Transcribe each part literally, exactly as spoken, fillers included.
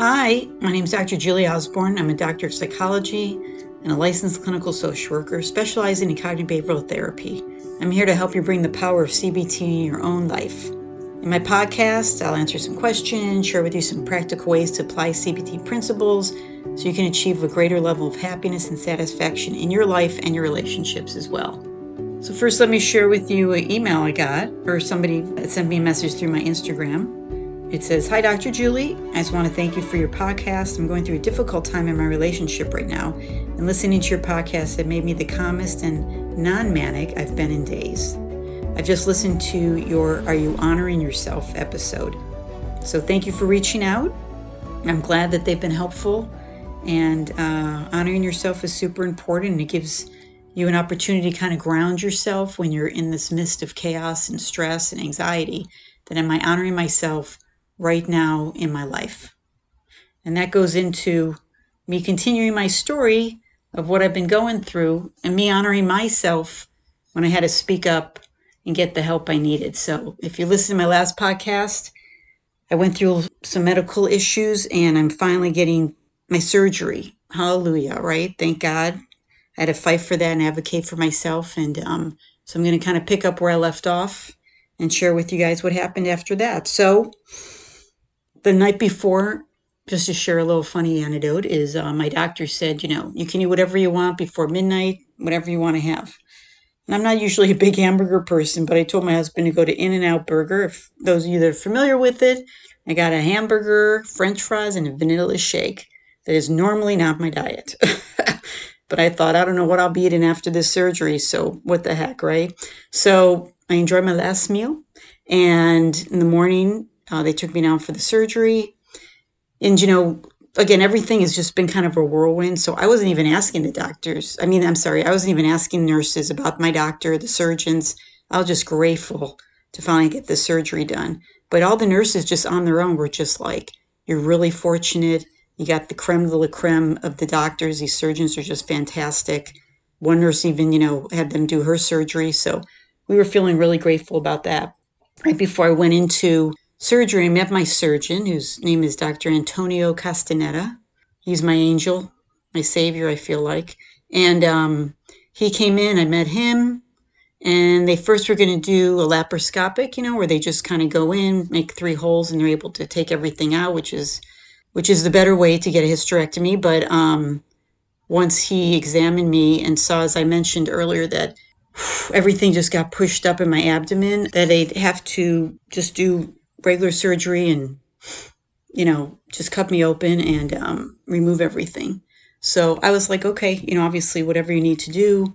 Hi, my name is Doctor Julie Osborne. I'm a doctor of psychology and a licensed clinical social worker specializing in cognitive behavioral therapy. I'm here to help you bring the power of C B T in your own life. In my podcast, I'll answer some questions, share with you some practical ways to apply C B T principles so you can achieve a greater level of happiness and satisfaction in your life and your relationships as well. So first, let me share with you an email I got, or somebody sent me a message through my Instagram. It says, "Hi, Doctor Julie. I just want to thank you for your podcast. I'm going through a difficult time in my relationship right now, and listening to your podcast has made me the calmest and non-manic I've been in days. I've just listened to your Are You Honoring Yourself episode. So thank you for reaching out. I'm glad that they've been helpful, and uh, honoring yourself is super important, and it gives you an opportunity to kind of ground yourself when you're in this mist of chaos and stress and anxiety. That am I honoring myself right now in my life?" And that goes into me continuing my story of what I've been going through and me honoring myself when I had to speak up and get the help I needed. So if you listen to my last podcast, I went through some medical issues and I'm finally getting my surgery. Hallelujah, right? Thank God. I had to fight for that and advocate for myself. And um, so I'm going to kind of pick up where I left off and share with you guys what happened after that. So the night before, just to share a little funny anecdote, is uh, my doctor said, you know, you can eat whatever you want before midnight, whatever you want to have. And I'm not usually a big hamburger person, but I told my husband to go to In-N-Out Burger. If those of you that are familiar with it, I got a hamburger, french fries, and a vanilla shake. That is normally not my diet. But I thought, I don't know what I'll be eating after this surgery, so what the heck, right? So I enjoyed my last meal, and in the morning, Uh, they took me down for the surgery. And, you know, again, everything has just been kind of a whirlwind. So I wasn't even asking the doctors. I mean, I'm sorry. I wasn't even asking nurses about my doctor, the surgeons. I was just grateful to finally get the surgery done. But all the nurses just on their own were just like, you're really fortunate. You got the creme de la creme of the doctors. These surgeons are just fantastic. One nurse even, you know, had them do her surgery. So we were feeling really grateful about that. Right before I went into surgery, I met my surgeon, whose name is Doctor Antonio Castaneda. He's my angel, my savior, I feel like. And um, he came in, I met him, and they first were going to do a laparoscopic, you know, where they just kind of go in, make three holes, and they're able to take everything out, which is which is the better way to get a hysterectomy. But um, once he examined me and saw, as I mentioned earlier, that everything just got pushed up in my abdomen, that they'd have to just do regular surgery and, you know, just cut me open and um, remove everything. So I was like, okay, you know, obviously whatever you need to do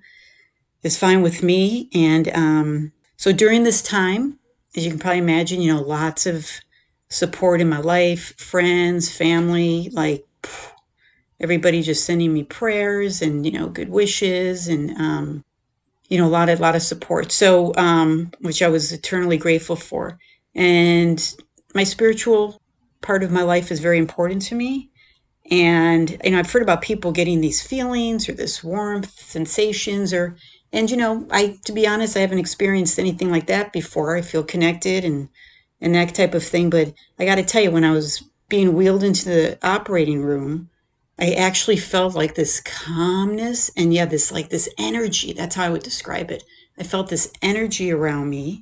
is fine with me. And um, so during this time, as you can probably imagine, you know, lots of support in my life, friends, family, like everybody just sending me prayers and, you know, good wishes and, um, you know, a lot, a lot of support. So, um, which I was eternally grateful for. And my spiritual part of my life is very important to me. And, you know, I've heard about people getting these feelings or this warmth, sensations, or, and, you know, I, to be honest, I haven't experienced anything like that before. I feel connected and, and that type of thing. But I got to tell you, when I was being wheeled into the operating room, I actually felt like this calmness and yeah, this, like this energy, that's how I would describe it. I felt this energy around me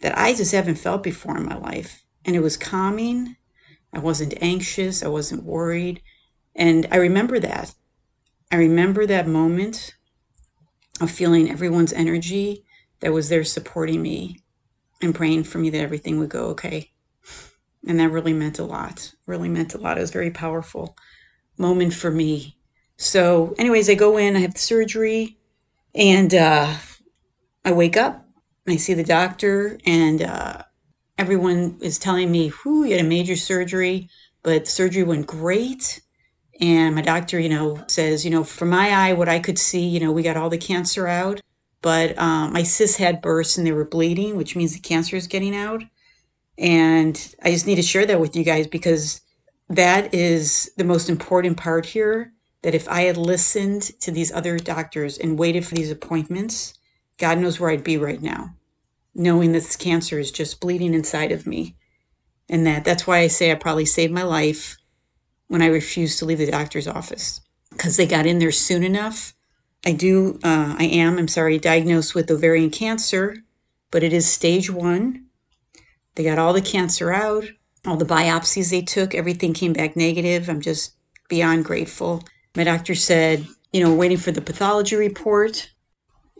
that I just haven't felt before in my life. And it was calming. I wasn't anxious. I wasn't worried. And I remember that. I remember that moment of feeling everyone's energy that was there supporting me and praying for me that everything would go okay. And that really meant a lot. Really meant a lot. It was a very powerful moment for me. So anyways, I go in, I have the surgery, and uh, I wake up. I see the doctor, and uh, everyone is telling me, whoo, you had a major surgery, but surgery went great. And my doctor, you know, says, you know, from my eye, what I could see, you know, we got all the cancer out, but um, my cysts had bursts and they were bleeding, which means the cancer is getting out. And I just need to share that with you guys because that is the most important part here, that if I had listened to these other doctors and waited for these appointments, God knows where I'd be right now, knowing this cancer is just bleeding inside of me. And that that's why I say I probably saved my life when I refused to leave the doctor's office because they got in there soon enough. I do, uh, I am, I'm sorry, diagnosed with ovarian cancer, but it is stage one. They got all the cancer out, all the biopsies they took, everything came back negative. I'm just beyond grateful. My doctor said, you know, waiting for the pathology report.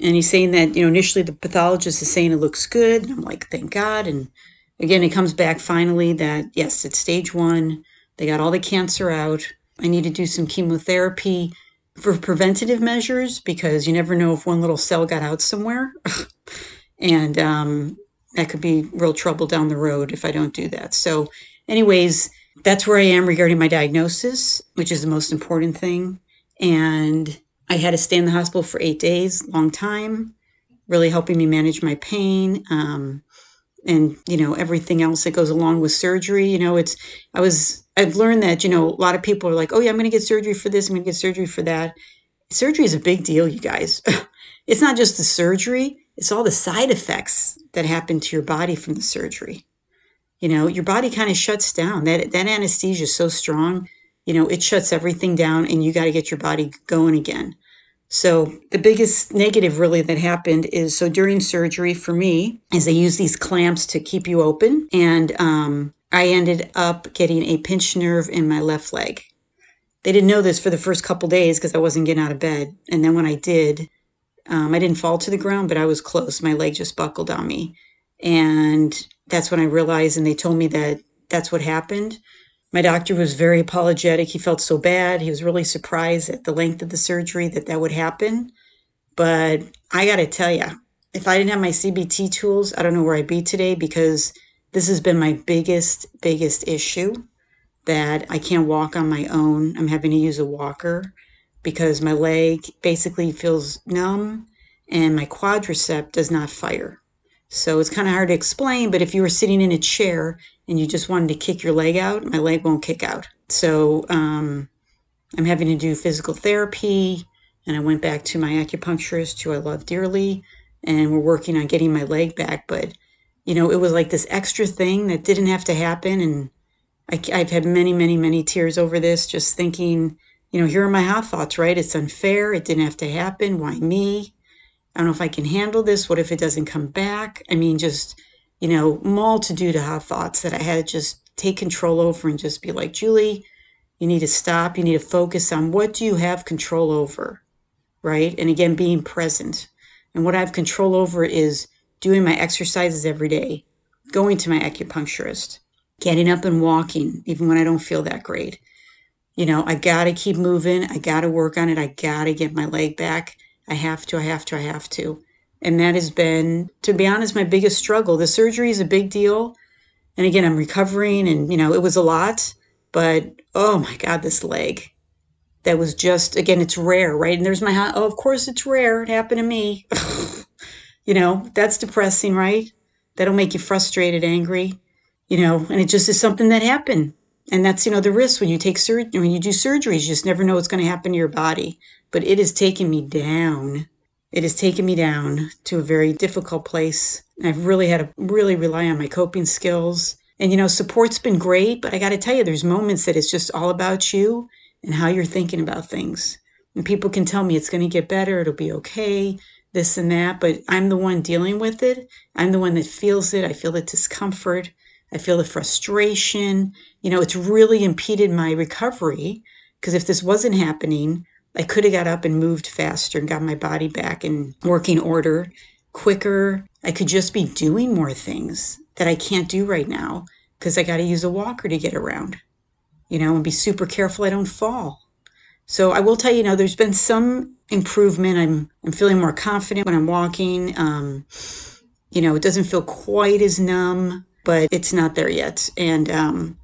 And he's saying that, you know, initially the pathologist is saying it looks good. And I'm like, thank God. And again, it comes back finally that, yes, it's stage one. They got all the cancer out. I need to do some chemotherapy for preventative measures because you never know if one little cell got out somewhere. And um, that could be real trouble down the road if I don't do that. So anyways, that's where I am regarding my diagnosis, which is the most important thing. And I had to stay in the hospital for eight days, long time, really helping me manage my pain. Um, and, you know, everything else that goes along with surgery, you know, it's, I was, I've learned that, you know, a lot of people are like, oh yeah, I'm going to get surgery for this. I'm going to get surgery for that. Surgery is a big deal, you guys. It's not just the surgery. It's all the side effects that happen to your body from the surgery. You know, your body kind of shuts down. That, that anesthesia is so strong, you know, it shuts everything down and you got to get your body going again. So the biggest negative really that happened is, so during surgery for me is they use these clamps to keep you open. And um, I ended up getting a pinched nerve in my left leg. They didn't know this for the first couple days because I wasn't getting out of bed. And then when I did, um, I didn't fall to the ground, but I was close. My leg just buckled on me. And that's when I realized, and they told me that that's what happened. My doctor was very apologetic. He felt so bad. He was really surprised at the length of the surgery that that would happen. But I got to tell you, if I didn't have my C B T tools, I don't know where I'd be today, because this has been my biggest, biggest issue, that I can't walk on my own. I'm having to use a walker because my leg basically feels numb and my quadricep does not fire. So it's kind of hard to explain, but if you were sitting in a chair and you just wanted to kick your leg out, my leg won't kick out. So um, I'm having to do physical therapy, and I went back to my acupuncturist, who I love dearly, and we're working on getting my leg back. But, you know, it was like this extra thing that didn't have to happen, and I, I've had many, many, many tears over this, just thinking, you know, here are my hot thoughts, right? It's unfair. It didn't have to happen. Why me? I don't know if I can handle this. What if it doesn't come back? I mean, just, you know, multitude of hot thoughts that I had to just take control over and just be like, Julie, you need to stop. You need to focus on what do you have control over, right? And again, being present. And what I have control over is doing my exercises every day, going to my acupuncturist, getting up and walking, even when I don't feel that great. You know, I got to keep moving. I got to work on it. I got to get my leg back. I have to, I have to, I have to. And that has been, to be honest, my biggest struggle. The surgery is a big deal. And again, I'm recovering and, you know, it was a lot, but oh my God, this leg. That was just, again, it's rare, right? And there's my, oh, of course it's rare. It happened to me. You know, that's depressing, right? That'll make you frustrated, angry, you know, and it just is something that happened. And that's, you know, the risk when you take surgery, when you do surgeries, you just never know what's going to happen to your body. But it has taken me down. It has taken me down to a very difficult place. I've really had to really rely on my coping skills. And, you know, support's been great, but I got to tell you, there's moments that it's just all about you and how you're thinking about things. And people can tell me it's going to get better, it'll be okay, this and that, but I'm the one dealing with it. I'm the one that feels it. I feel the discomfort. I feel the frustration. You know, it's really impeded my recovery, because if this wasn't happening, I could have got up and moved faster and got my body back in working order quicker. I could just be doing more things that I can't do right now because I got to use a walker to get around, you know, and be super careful I don't fall. So I will tell you, you know, there's been some improvement. I'm I'm feeling more confident when I'm walking. Um, you know, it doesn't feel quite as numb, but it's not there yet. And, um,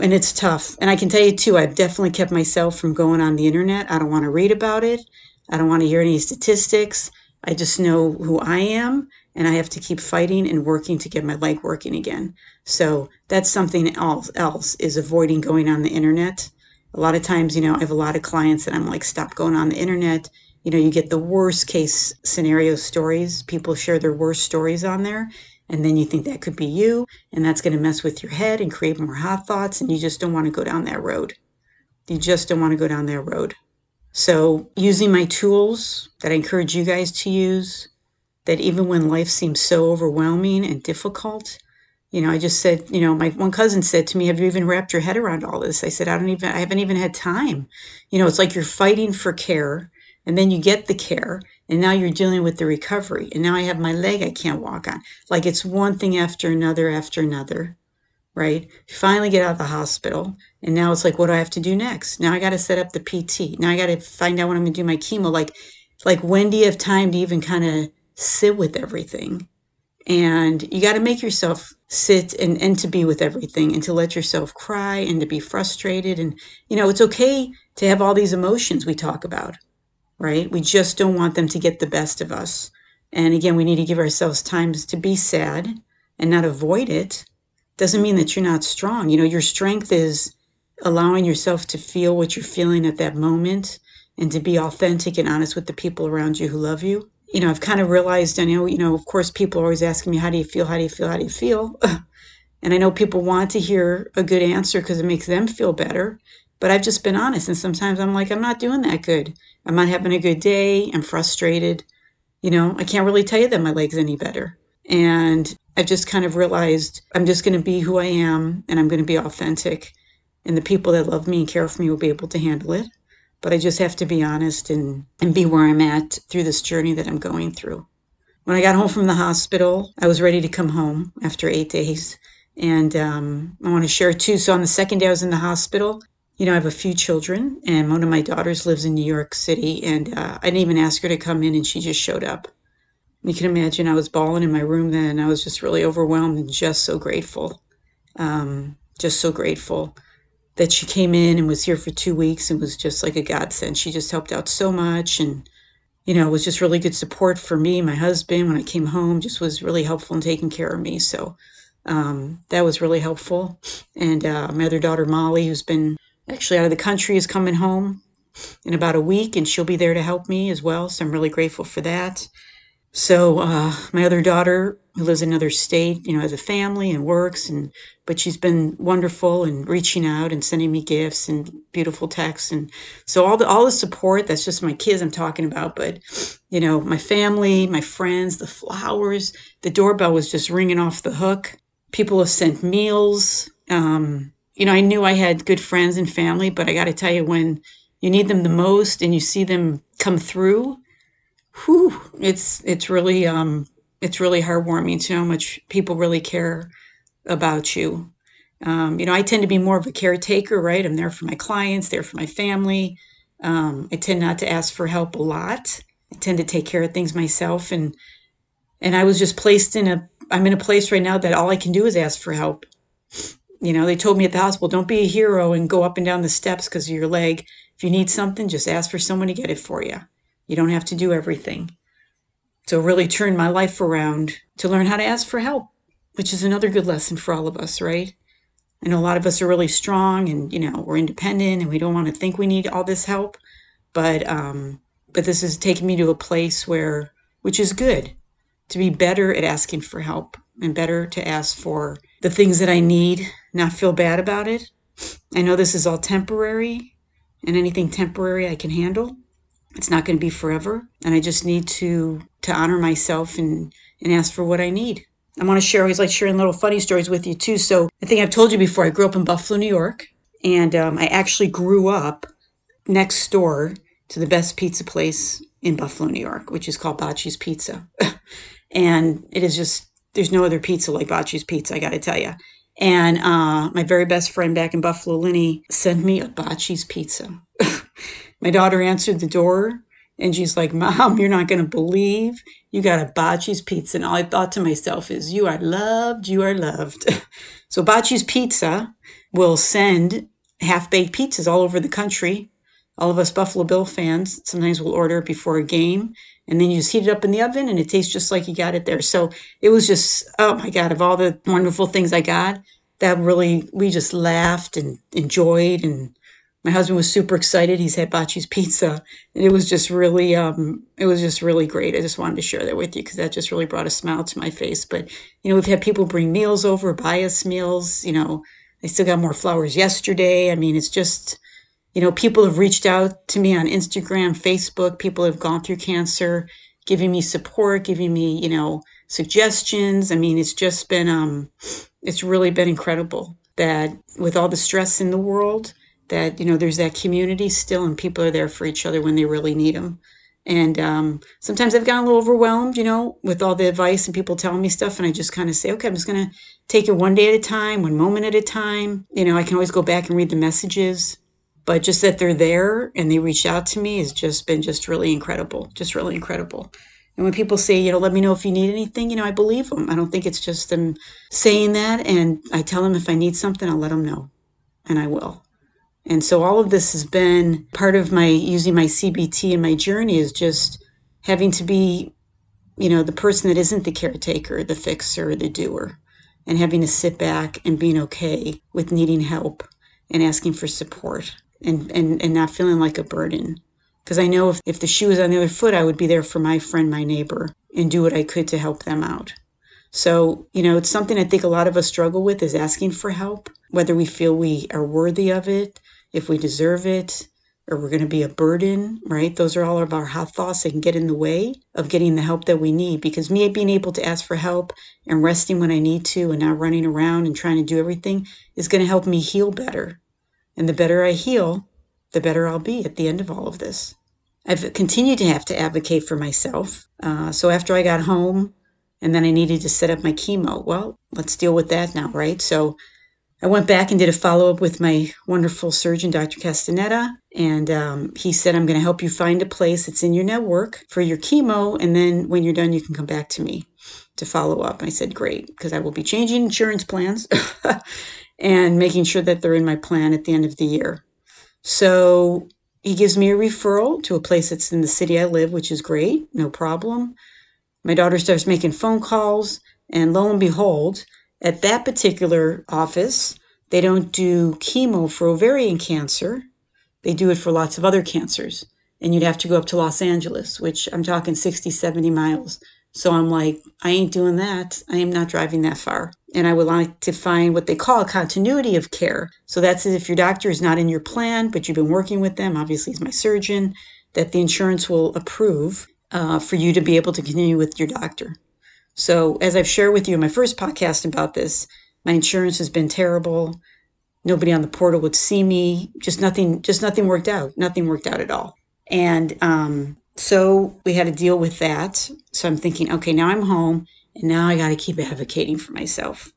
and it's tough. And I can tell you too, I've definitely kept myself from going on the internet. I don't want to read about it. I don't want to hear any statistics. I just know who I am, and I have to keep fighting and working to get my leg working again. So that's something else else is avoiding going on the internet. A lot of times, you know, I have a lot of clients that I'm like, stop going on the internet. You know, you get the worst case scenario stories. People share their worst stories on there. And then you think that could be you, and that's going to mess with your head and create more hot thoughts, and you just don't want to go down that road. You just don't want to go down their road. So using my tools that I encourage you guys to use, that even when life seems so overwhelming and difficult, you know, I just said, you know, my one cousin said to me, have you even wrapped your head around all this? I said, I don't even, I haven't even had time. You know, it's like you're fighting for care and then you get the care and now you're dealing with the recovery. And now I have my leg I can't walk on. Like it's one thing after another, after another, right? You finally get out of the hospital and now it's like, what do I have to do next? Now I got to set up the P T. Now I got to find out when I'm going to do my chemo. Like, like when do you have time to even kind of sit with everything? And you got to make yourself sit and, and to be with everything and to let yourself cry and to be frustrated. And, you know, it's okay to have all these emotions we talk about, right? We just don't want them to get the best of us. And again, we need to give ourselves time to be sad and not avoid it. Doesn't mean that you're not strong. You know, your strength is allowing yourself to feel what you're feeling at that moment and to be authentic and honest with the people around you who love you. You know, I've kind of realized, I know, you know, of course, people are always asking me, how do you feel? How do you feel? How do you feel? And I know people want to hear a good answer because it makes them feel better. But I've just been honest. And sometimes I'm like, I'm not doing that good. I'm not having a good day. I'm frustrated. You know, I can't really tell you that my leg's any better. And I've just kind of realized I'm just going to be who I am and I'm going to be authentic. And the people that love me and care for me will be able to handle it. But I just have to be honest and, and be where I'm at through this journey that I'm going through. When I got home from the hospital, I was ready to come home after eight days. And um, I want to share too. So on the second day I was in the hospital, you know, I have a few children and one of my daughters lives in New York City. And uh, I didn't even ask her to come in and she just showed up. You can imagine I was bawling in my room then. I was just really overwhelmed and just so grateful. Um, just so grateful. That she came in and was here for two weeks and was just like a godsend. She just helped out so much and, you know, was just really good support for me. My husband, when I came home, just was really helpful in taking care of me. So um, that was really helpful. And uh, my other daughter, Molly, who's been actually out of the country, is coming home in about a week and she'll be there to help me as well. So I'm really grateful for that. So uh, my other daughter, who lives in another state, you know, has a family and works, and but she's been wonderful and reaching out and sending me gifts and beautiful texts, and so all the all the support. That's just my kids I'm talking about, but you know, my family, my friends, the flowers, the doorbell was just ringing off the hook. People have sent meals. Um, you know, I knew I had good friends and family, but I got to tell you, when you need them the most and you see them come through. Whew, it's it's really um it's really heartwarming to know how much people really care about you. Um, you know, I tend to be more of a caretaker, right? I'm there for my clients, there for my family. Um, I tend not to ask for help a lot. I tend to take care of things myself, and and I was just placed in a I'm in a place right now that all I can do is ask for help. You know, they told me at the hospital, don't be a hero and go up and down the steps because of your leg. If you need something, just ask for someone to get it for you. You don't have to do everything. So really turn my life around to learn how to ask for help, which is another good lesson for all of us, right? I know a lot of us are really strong and, you know, we're independent and we don't want to think we need all this help. But um, but this has taken me to a place where, which is good, to be better at asking for help and better to ask for the things that I need, not feel bad about it. I know this is all temporary and anything temporary I can handle. It's not going to be forever, and I just need to to honor myself and, and ask for what I need. I want to share, I always like sharing little funny stories with you too. So I think I've told you before, I grew up in Buffalo, New York, and um, I actually grew up next door to the best pizza place in Buffalo, New York, which is called Bocce's Pizza. And it is just, there's no other pizza like Bocce's Pizza, I got to tell you. And uh, my very best friend back in Buffalo, Lenny, sent me a Bocce's Pizza. My daughter answered the door and she's like, Mom, you're not going to believe you got a Bocce's Pizza. And all I thought to myself is, you are loved, you are loved. So Bocce's Pizza will send half-baked pizzas all over the country. All of us Buffalo Bill fans, sometimes we'll order it before a game. And then you just heat it up in the oven and it tastes just like you got it there. So it was just, oh my God, of all the wonderful things I got, that really, we just laughed and enjoyed, and my husband was super excited. He's had Bocce's Pizza, and it was just really, um, it was just really great. I just wanted to share that with you because that just really brought a smile to my face. But you know, we've had people bring meals over, buy us meals. You know, I still got more flowers yesterday. I mean, it's just, You know, people have reached out to me on Instagram, Facebook. People have gone through cancer, giving me support, giving me, you know, suggestions. I mean, it's just been, um, it's really been incredible that with all the stress in the world, that, you know, there's that community still and people are there for each other when they really need them. And um, sometimes I've gotten a little overwhelmed, you know, with all the advice and people telling me stuff. And I just kind of say, okay, I'm just going to take it one day at a time, one moment at a time. You know, I can always go back and read the messages. But just that they're there and they reach out to me has just been just really incredible, just really incredible. And when people say, you know, let me know if you need anything, you know, I believe them. I don't think it's just them saying that. And I tell them if I need something, I'll let them know. And I will. And so all of this has been part of my using my C B T and my journey is just having to be, you know, the person that isn't the caretaker, the fixer, the doer, and having to sit back and being okay with needing help and asking for support and, and, and not feeling like a burden. Because I know if, if the shoe was on the other foot, I would be there for my friend, my neighbor, and do what I could to help them out. So, you know, it's something I think a lot of us struggle with is asking for help, whether we feel we are worthy of it, if we deserve it, or we're going to be a burden, right? Those are all of our hot thoughts that can get in the way of getting the help that we need. Because me being able to ask for help and resting when I need to and not running around and trying to do everything is going to help me heal better. And the better I heal, the better I'll be at the end of all of this. I've continued to have to advocate for myself. Uh, so after I got home and then I needed to set up my chemo, well, let's deal with that now, right? So I went back and did a follow-up with my wonderful surgeon, Doctor Castaneda, and um, he said, I'm going to help you find a place that's in your network for your chemo, and then when you're done, you can come back to me to follow up. And I said, great, because I will be changing insurance plans and making sure that they're in my plan at the end of the year. So he gives me a referral to a place that's in the city I live, which is great, no problem. My daughter starts making phone calls, and lo and behold, at that particular office, they don't do chemo for ovarian cancer. They do it for lots of other cancers. And you'd have to go up to Los Angeles, which I'm talking sixty, seventy miles. So I'm like, I ain't doing that. I am not driving that far. And I would like to find what they call a continuity of care. So that's if your doctor is not in your plan, but you've been working with them, obviously he's my surgeon, that the insurance will approve uh, for you to be able to continue with your doctor. So as I've shared with you in my first podcast about this, my insurance has been terrible. Nobody on the portal would see me. Just nothing, just nothing worked out. Nothing worked out at all. And um, so we had to deal with that. So I'm thinking, okay, now I'm home and now I got to keep advocating for myself.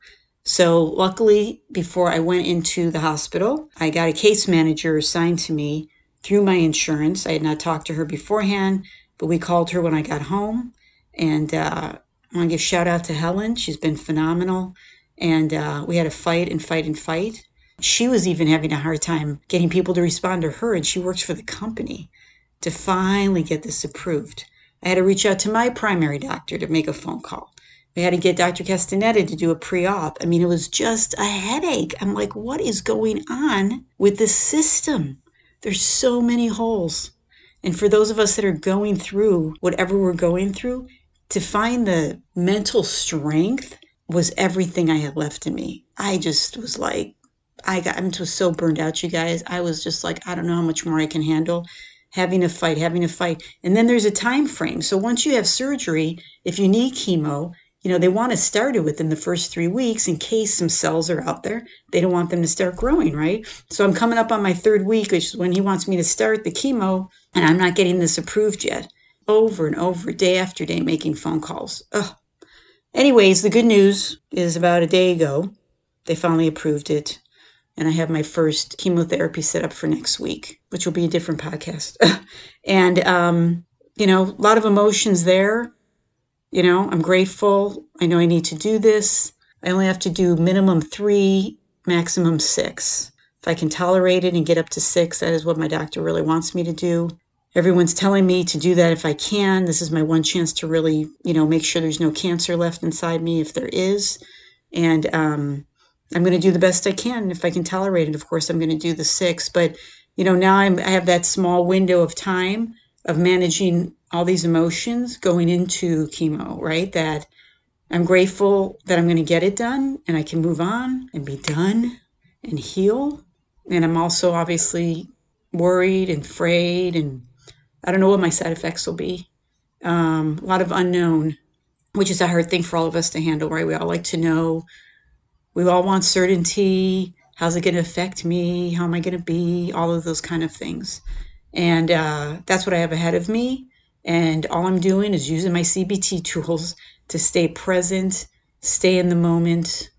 So luckily, before I went into the hospital, I got a case manager assigned to me through my insurance. I had not talked to her beforehand, but we called her when I got home. And, uh, I want to give a shout out to Helen. She's been phenomenal. And uh, we had a fight and fight and fight. She was even having a hard time getting people to respond to her. And she works for the company to finally get this approved. I had to reach out to my primary doctor to make a phone call. We had to get Doctor Castaneda to do a pre-op. I mean, it was just a headache. I'm like, what is going on with this system? There's so many holes. And for those of us that are going through whatever we're going through, to find the mental strength was everything I had left in me. I just was like, I got, I was so burned out, you guys. I was just like, I don't know how much more I can handle. Having a fight, having a fight. And then there's a time frame. So once you have surgery, if you need chemo, you know, they want to start it within the first three weeks in case some cells are out there. They don't want them to start growing, right? So I'm coming up on my third week, which is when he wants me to start the chemo, and I'm not getting this approved yet. Over and over, day after day, making phone calls. Ugh. Anyways, the good news is about a day ago, they finally approved it. And I have my first chemotherapy set up for next week, which will be a different podcast. and, um, you know, a lot of emotions there. You know, I'm grateful. I know I need to do this. I only have to do minimum three, maximum six. If I can tolerate it and get up to six, that is what my doctor really wants me to do. Everyone's telling me to do that if I can. This is my one chance to really, you know, make sure there's no cancer left inside me if there is. And um, I'm going to do the best I can. If I can tolerate it, of course, I'm going to do the six. But, you know, now I'm, I have that small window of time of managing all these emotions going into chemo, right? That I'm grateful that I'm going to get it done and I can move on and be done and heal. And I'm also obviously worried and afraid, and I don't know what my side effects will be. Um, a lot of unknown, which is a hard thing for all of us to handle, right? We all like to know. We all want certainty. How's it going to affect me? How am I going to be? All of those kind of things. And uh, that's what I have ahead of me. And all I'm doing is using my C B T tools to stay present, stay in the moment,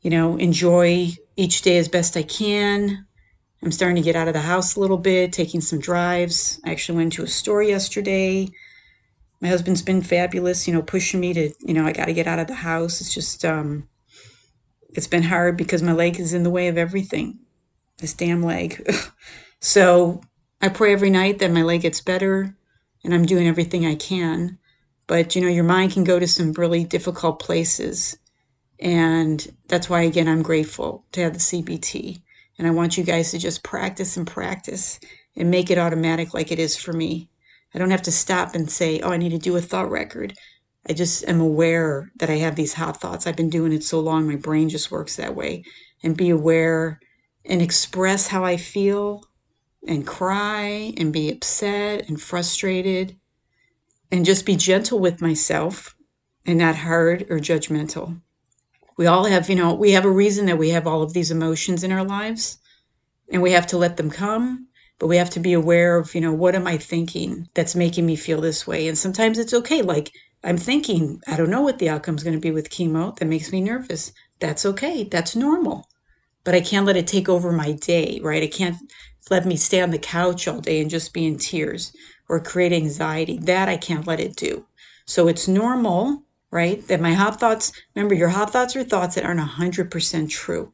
you know, enjoy each day as best I can. I'm starting to get out of the house a little bit, taking some drives. I actually went to a store yesterday. My husband's been fabulous, you know, pushing me to, you know, I got to get out of the house. It's just, um, it's been hard because my leg is in the way of everything, this damn leg. So I pray every night that my leg gets better, and I'm doing everything I can. But, you know, your mind can go to some really difficult places. And that's why, again, I'm grateful to have the C B T. And I want you guys to just practice and practice and make it automatic like it is for me. I don't have to stop and say, oh, I need to do a thought record. I just am aware that I have these hot thoughts. I've been doing it so long, my brain just works that way. And be aware and express how I feel and cry and be upset and frustrated and just be gentle with myself and not hard or judgmental. We all have, you know, we have a reason that we have all of these emotions in our lives, and we have to let them come. But we have to be aware of, you know, what am I thinking that's making me feel this way? And sometimes it's okay. Like I'm thinking, I don't know what the outcome is going to be with chemo. That makes me nervous. That's okay. That's normal. But I can't let it take over my day, right? I can't let me stay on the couch all day and just be in tears or create anxiety. That I can't let it do. So it's normal, right? That my hot thoughts, remember your hot thoughts are thoughts that aren't one hundred percent true.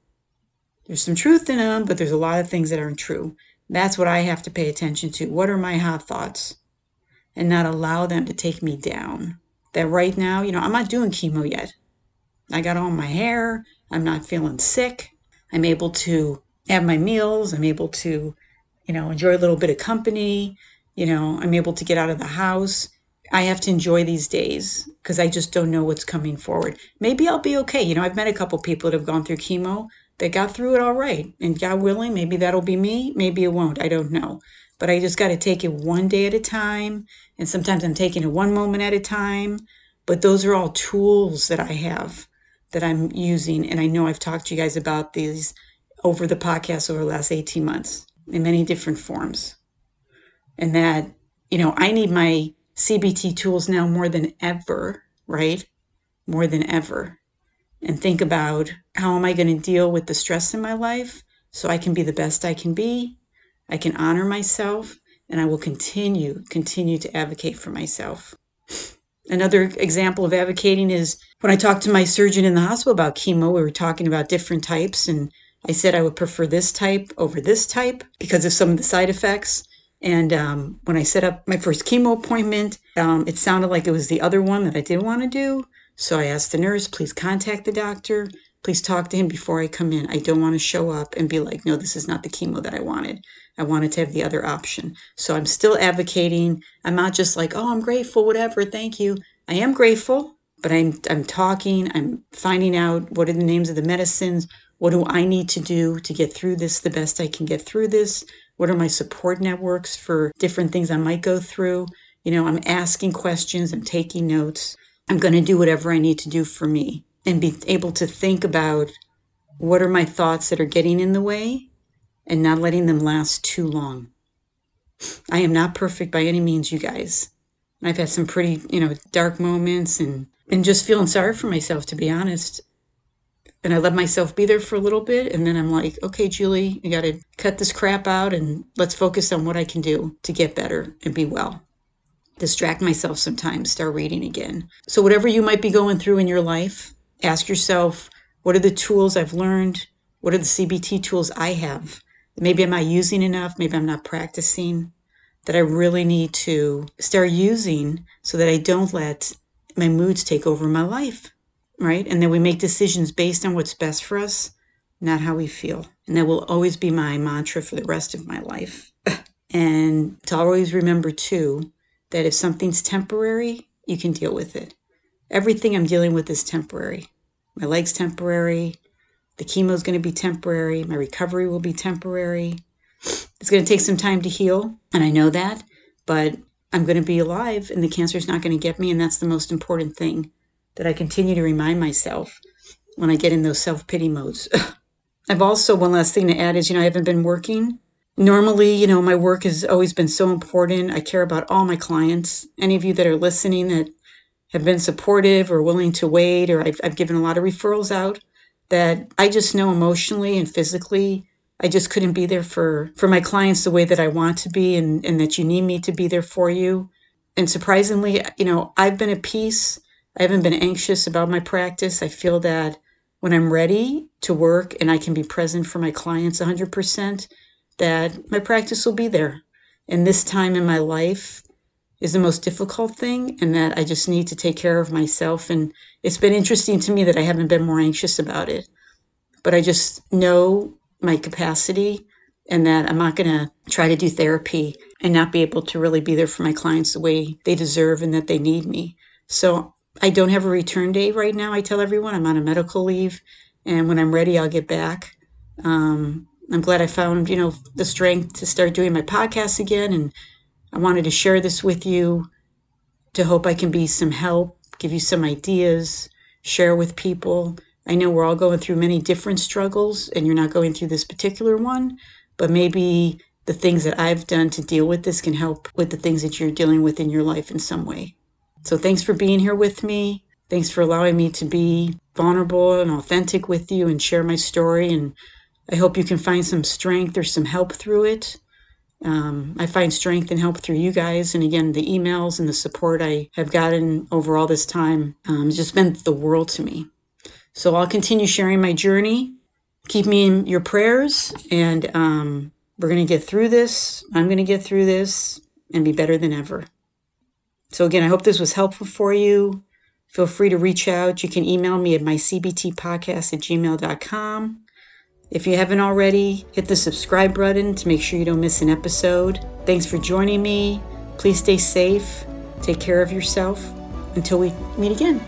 There's some truth in them, but there's a lot of things that aren't true. That's what I have to pay attention to. What are my hot thoughts? And not allow them to take me down. That right now, you know, I'm not doing chemo yet. I got all my hair. I'm not feeling sick. I'm able to have my meals. I'm able to, you know, enjoy a little bit of company. You know, I'm able to get out of the house. I have to enjoy these days because I just don't know what's coming forward. Maybe I'll be okay. You know, I've met a couple people that have gone through chemo. They got through it all right. And God willing, maybe that'll be me. Maybe it won't. I don't know. But I just got to take it one day at a time. And sometimes I'm taking it one moment at a time. But those are all tools that I have that I'm using. And I know I've talked to you guys about these over the podcast over the last eighteen months in many different forms. And that, you know, I need my C B T tools now more than ever, right? More than ever. And think about, how am I going to deal with the stress in my life so I can be the best I can be? I can honor myself, and I will continue, continue to advocate for myself. Another example of advocating is when I talked to my surgeon in the hospital about chemo, we were talking about different types, and I said I would prefer this type over this type because of some of the side effects. And um, when I set up my first chemo appointment, um, it sounded like it was the other one that I didn't want to do. So I asked the nurse, please contact the doctor. Please talk to him before I come in. I don't want to show up and be like, no, this is not the chemo that I wanted. I wanted to have the other option. So I'm still advocating. I'm not just like, oh, I'm grateful, whatever, thank you. I am grateful, but I'm I'm talking. I'm finding out what are the names of the medicines. What do I need to do to get through this the best I can get through this? What are my support networks for different things I might go through? You know, I'm asking questions. I'm taking notes. I'm going to do whatever I need to do for me and be able to think about what are my thoughts that are getting in the way and not letting them last too long. I am not perfect by any means, you guys. I've had some pretty, you know, dark moments and, and just feeling sorry for myself, to be honest. And I let myself be there for a little bit. And then I'm like, okay, Julie, you got to cut this crap out and let's focus on what I can do to get better and be well. Distract myself sometimes, start reading again. So whatever you might be going through in your life, ask yourself, what are the tools I've learned? What are the C B T tools I have? Maybe I'm not using enough. Maybe I'm not practicing, that I really need to start using so that I don't let my moods take over my life, right? And that we make decisions based on what's best for us, not how we feel. And that will always be my mantra for the rest of my life. And to always remember too, that if something's temporary, you can deal with it. Everything I'm dealing with is temporary. My leg's temporary. The chemo's going to be temporary. My recovery will be temporary. It's going to take some time to heal, and I know that, but I'm going to be alive, and the cancer is not going to get me, and that's the most important thing that I continue to remind myself when I get in those self-pity modes. I've also, one last thing to add is, you know, I haven't been working. Normally, you know, my work has always been so important. I care about all my clients. Any of you that are listening that have been supportive or willing to wait, or I've, I've given a lot of referrals out that I just know emotionally and physically, I just couldn't be there for, for my clients the way that I want to be, and, and that you need me to be there for you. And surprisingly, you know, I've been at peace. I haven't been anxious about my practice. I feel that when I'm ready to work and I can be present for my clients one hundred percent, that my practice will be there. And this time in my life is the most difficult thing, and that I just need to take care of myself. And it's been interesting to me that I haven't been more anxious about it. But I just know my capacity, and that I'm not going to try to do therapy and not be able to really be there for my clients the way they deserve and that they need me. So I don't have a return date right now. I tell everyone I'm on a medical leave, and when I'm ready, I'll get back. Um, I'm glad I found, you know, the strength to start doing my podcast again. And I wanted to share this with you to hope I can be some help, give you some ideas, share with people. I know we're all going through many different struggles, and you're not going through this particular one, but maybe the things that I've done to deal with this can help with the things that you're dealing with in your life in some way. So thanks for being here with me. Thanks for allowing me to be vulnerable and authentic with you and share my story. And I hope you can find some strength or some help through it. Um, I find strength and help through you guys. And again, the emails and the support I have gotten over all this time um, has just meant the world to me. So I'll continue sharing my journey. Keep me in your prayers. And um, we're going to get through this. I'm going to get through this and be better than ever. So again, I hope this was helpful for you. Feel free to reach out. You can email me at my c b t podcast at gmail dot com. If you haven't already, hit the subscribe button to make sure you don't miss an episode. Thanks for joining me. Please stay safe. Take care of yourself. Until we meet again.